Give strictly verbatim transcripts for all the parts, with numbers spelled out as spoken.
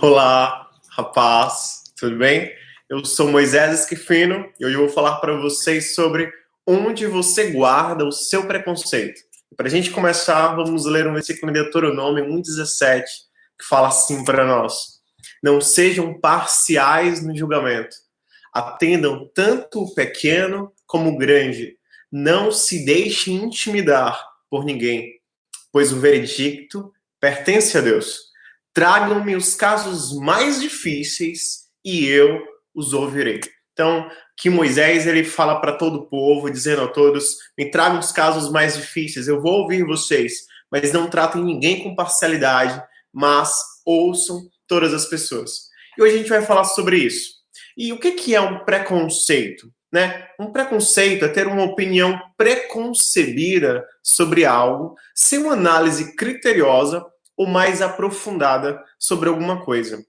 Olá, rapaz, tudo bem? Eu sou Moisés Esquifino e hoje eu vou falar para vocês sobre onde você guarda o seu preconceito. Para a gente começar, vamos ler um versículo de Deuteronômio um, dezessete, que fala assim para nós: não sejam parciais no julgamento, atendam tanto o pequeno como o grande, não se deixem intimidar por ninguém, pois o veredicto pertence a Deus. Tragam-me os casos mais difíceis e eu os ouvirei. Então, que Moisés ele fala para todo o povo, dizendo a todos: me tragam os casos mais difíceis, eu vou ouvir vocês, mas não tratem ninguém com parcialidade, mas ouçam todas as pessoas. E hoje a gente vai falar sobre isso. E o que que é um preconceito? Né? Um preconceito é ter uma opinião preconcebida sobre algo, sem uma análise criteriosa ou mais aprofundada sobre alguma coisa.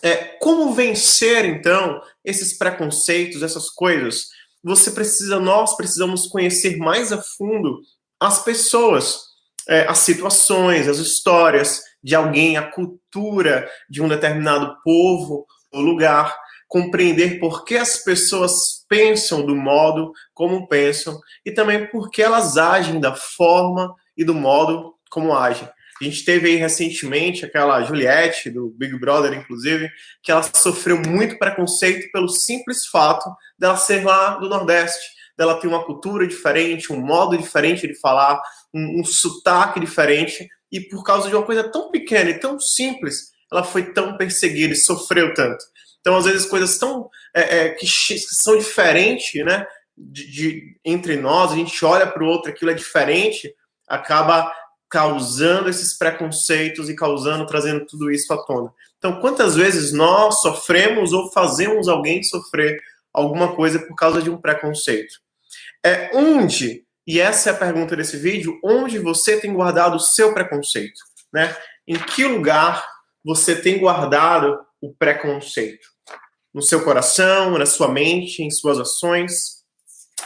É, como vencer, então, esses preconceitos, essas coisas? Você precisa, nós precisamos conhecer mais a fundo as pessoas, é, as situações, as histórias de alguém, a cultura de um determinado povo ou lugar, compreender por que as pessoas pensam do modo como pensam e também por que elas agem da forma e do modo como agem. A gente teve aí recentemente aquela Juliette, do Big Brother, inclusive, que ela sofreu muito preconceito pelo simples fato dela ser lá do Nordeste, dela ter uma cultura diferente, um modo diferente de falar, um, um sotaque diferente, e por causa de uma coisa tão pequena e tão simples, ela foi tão perseguida e sofreu tanto. Então, às vezes, coisas tão é, é, que, que são diferentes, né, de, de, entre nós, a gente olha para o outro, aquilo é diferente, acaba causando esses preconceitos e causando, trazendo tudo isso à tona. Então, quantas vezes nós sofremos ou fazemos alguém sofrer alguma coisa por causa de um preconceito? É onde, e essa é a pergunta desse vídeo, onde você tem guardado o seu preconceito? Né? Em que lugar você tem guardado o preconceito? No seu coração, na sua mente, em suas ações.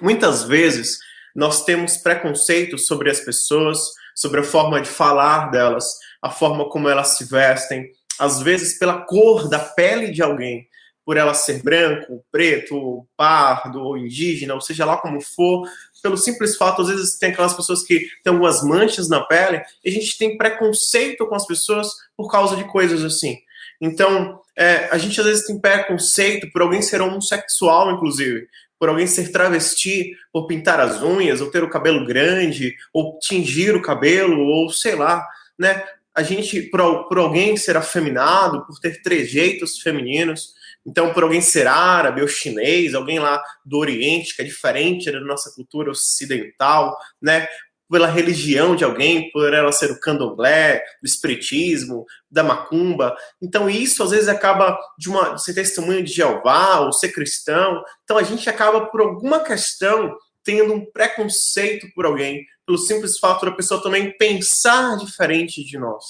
Muitas vezes nós temos preconceitos sobre as pessoas, sobre a forma de falar delas, a forma como elas se vestem, às vezes pela cor da pele de alguém, por ela ser branco, preto, pardo, ou indígena, ou seja lá como for, pelo simples fato, às vezes tem aquelas pessoas que têm algumas manchas na pele, e a gente tem preconceito com as pessoas por causa de coisas assim. Então, é, a gente às vezes tem preconceito por alguém ser homossexual, inclusive, por alguém ser travesti, ou pintar as unhas, ou ter o cabelo grande, ou tingir o cabelo, ou sei lá, né? A gente, por, por alguém ser afeminado, por ter trejeitos femininos, então por alguém ser árabe ou chinês, alguém lá do Oriente, que é diferente da nossa cultura ocidental, né? Pela religião de alguém, por ela ser o candomblé, do espiritismo, da macumba. Então isso às vezes acaba de uma, ser testemunho de Jeová ou ser cristão. Então a gente acaba por alguma questão tendo um preconceito por alguém, pelo simples fato da pessoa também pensar diferente de nós,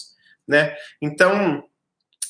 né? Então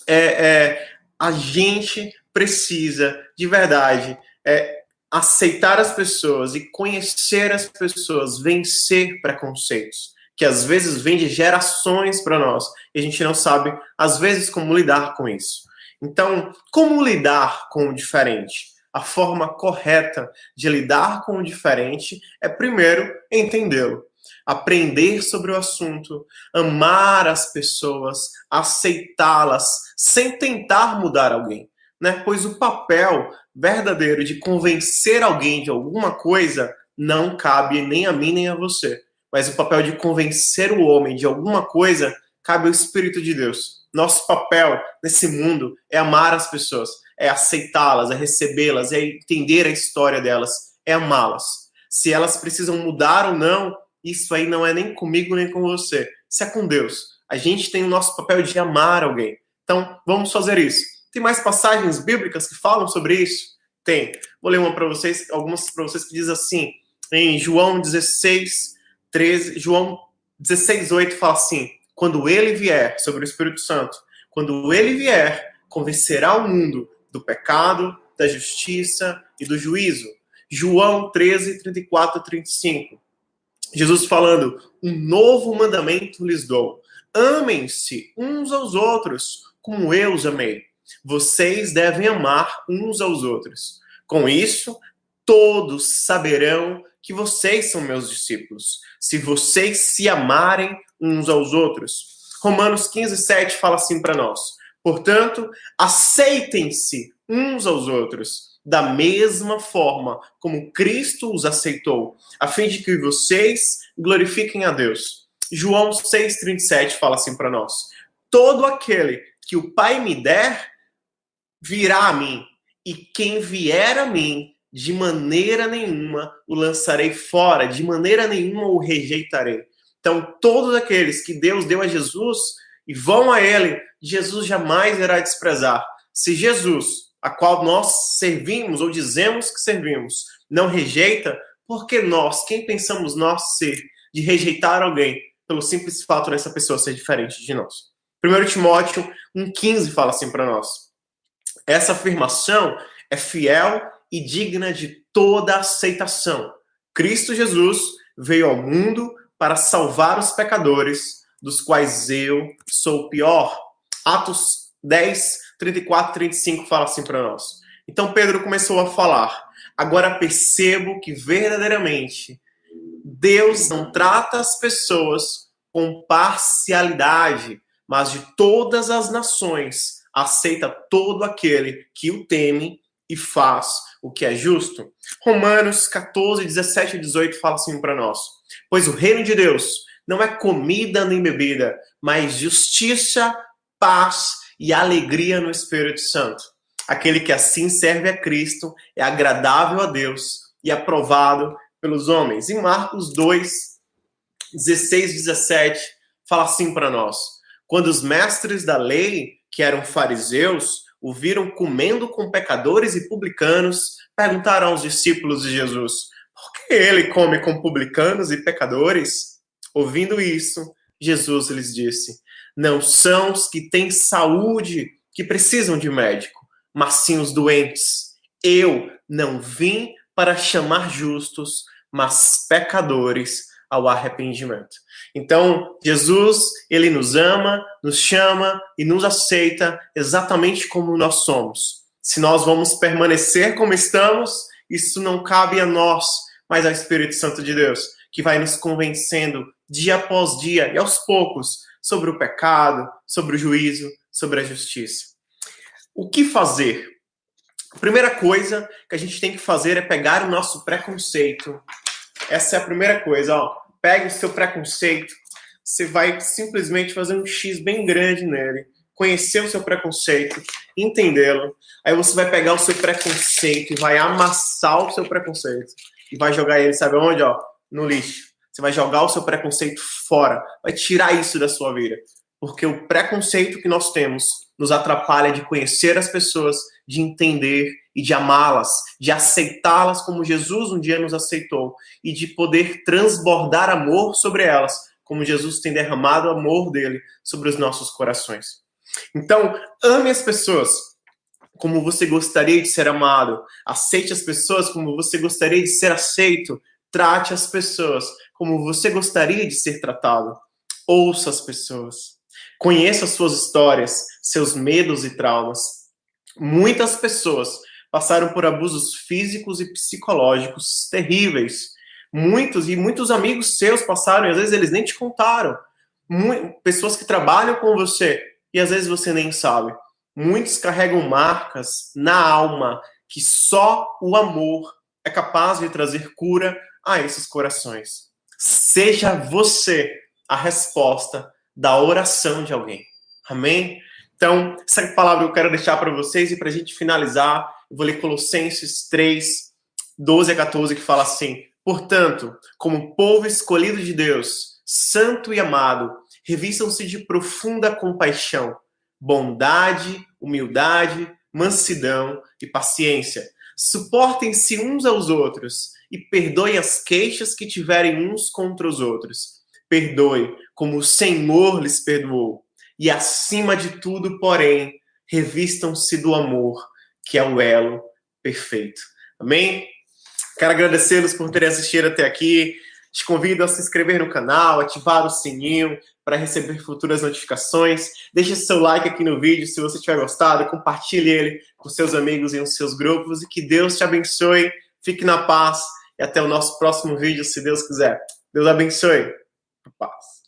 é, é, a gente precisa de verdade é, aceitar as pessoas e conhecer as pessoas, vencer preconceitos, que às vezes vem de gerações para nós, e a gente não sabe, às vezes, como lidar com isso. Então, como lidar com o diferente? A forma correta de lidar com o diferente é, primeiro, entendê-lo, aprender sobre o assunto, amar as pessoas, aceitá-las, sem tentar mudar alguém. Né? Pois o papel verdadeiro de convencer alguém de alguma coisa não cabe nem a mim nem a você. Mas o papel de convencer o homem de alguma coisa cabe ao Espírito de Deus. Nosso papel nesse mundo é amar as pessoas, é aceitá-las, é recebê-las, é entender a história delas, é amá-las. Se elas precisam mudar ou não, isso aí não é nem comigo nem com você. Isso é com Deus. A gente tem o nosso papel de amar alguém. Então, vamos fazer isso. Tem mais passagens bíblicas que falam sobre isso? Tem. Vou ler uma para vocês, algumas para vocês que diz assim, em João dezesseis, treze, João dezesseis, oito fala assim: quando ele vier, sobre o Espírito Santo, quando ele vier, convencerá o mundo do pecado, da justiça e do juízo. João treze, trinta e quatro a trinta e cinco. Jesus falando: um novo mandamento lhes dou. Amem-se uns aos outros, como eu os amei. Vocês devem amar uns aos outros. Com isso, todos saberão que vocês são meus discípulos, se vocês se amarem uns aos outros. Romanos quinze, sete fala assim para nós. Portanto, aceitem-se uns aos outros, da mesma forma como Cristo os aceitou, a fim de que vocês glorifiquem a Deus. João seis, trinta e sete fala assim para nós. Todo aquele que o Pai me der, virá a mim. E quem vier a mim, de maneira nenhuma o lançarei fora, de maneira nenhuma o rejeitarei. Então, todos aqueles que Deus deu a Jesus e vão a ele, Jesus jamais irá desprezar. Se Jesus, a qual nós servimos ou dizemos que servimos, não rejeita, porque nós, quem pensamos nós ser, de rejeitar alguém, pelo simples fato dessa pessoa ser diferente de nós? primeiro Timóteo um, quinze fala assim para nós. Essa afirmação é fiel e digna de toda aceitação. Cristo Jesus veio ao mundo para salvar os pecadores, dos quais eu sou o pior. Atos dez, trinta e quatro, trinta e cinco fala assim para nós. Então Pedro começou a falar. Agora percebo que verdadeiramente Deus não trata as pessoas com parcialidade, mas de todas as nações aceita todo aquele que o teme e faz o que é justo. Romanos quatorze, dezessete e dezoito fala assim para nós. Pois o reino de Deus não é comida nem bebida, mas justiça, paz e alegria no Espírito Santo. Aquele que assim serve a Cristo é agradável a Deus e aprovado pelos homens. Em Marcos dois, dezesseis e dezessete fala assim para nós. Quando os mestres da lei, que eram fariseus, o viram comendo com pecadores e publicanos, perguntaram aos discípulos de Jesus, por que ele come com publicanos e pecadores? Ouvindo isso, Jesus lhes disse, não são os que têm saúde que precisam de médico, mas sim os doentes. Eu não vim para chamar justos, mas pecadores ao arrependimento. Então, Jesus, ele nos ama, nos chama e nos aceita exatamente como nós somos. Se nós vamos permanecer como estamos, isso não cabe a nós, mas ao Espírito Santo de Deus, que vai nos convencendo dia após dia e aos poucos sobre o pecado, sobre o juízo, sobre a justiça. O que fazer? A primeira coisa que a gente tem que fazer é pegar o nosso preconceito. Essa é a primeira coisa, ó. Pega o seu preconceito, você vai simplesmente fazer um X bem grande nele, conhecer o seu preconceito, entendê-lo. Aí você vai pegar o seu preconceito e vai amassar o seu preconceito. E vai jogar ele, sabe onde? Ó, no lixo. Você vai jogar o seu preconceito fora, vai tirar isso da sua vida. Porque o preconceito que nós temos nos atrapalha de conhecer as pessoas, de entender e de amá-las, de aceitá-las como Jesus um dia nos aceitou, e de poder transbordar amor sobre elas, como Jesus tem derramado o amor dele sobre os nossos corações. Então, ame as pessoas como você gostaria de ser amado, aceite as pessoas como você gostaria de ser aceito, trate as pessoas como você gostaria de ser tratado, ouça as pessoas, conheça as suas histórias, seus medos e traumas. Muitas pessoas passaram por abusos físicos e psicológicos terríveis. Muitos e muitos amigos seus passaram, e às vezes eles nem te contaram. Muitas pessoas que trabalham com você, e às vezes você nem sabe. Muitos carregam marcas na alma que só o amor é capaz de trazer cura a esses corações. Seja você a resposta da oração de alguém. Amém? Então, essa palavra eu quero deixar para vocês, e para a gente finalizar, eu vou ler Colossenses três, doze a quatorze, que fala assim, portanto, como povo escolhido de Deus, santo e amado, revistam-se de profunda compaixão, bondade, humildade, mansidão e paciência. Suportem-se uns aos outros e perdoem as queixas que tiverem uns contra os outros. Perdoem como o Senhor lhes perdoou. E acima de tudo, porém, revistam-se do amor, que é o elo perfeito. Amém? Quero agradecê-los por terem assistido até aqui. Te convido a se inscrever no canal, ativar o sininho para receber futuras notificações. Deixe seu like aqui no vídeo se você tiver gostado. Compartilhe ele com seus amigos e nos seus grupos. E que Deus te abençoe. Fique na paz. E até o nosso próximo vídeo, se Deus quiser. Deus abençoe. Paz.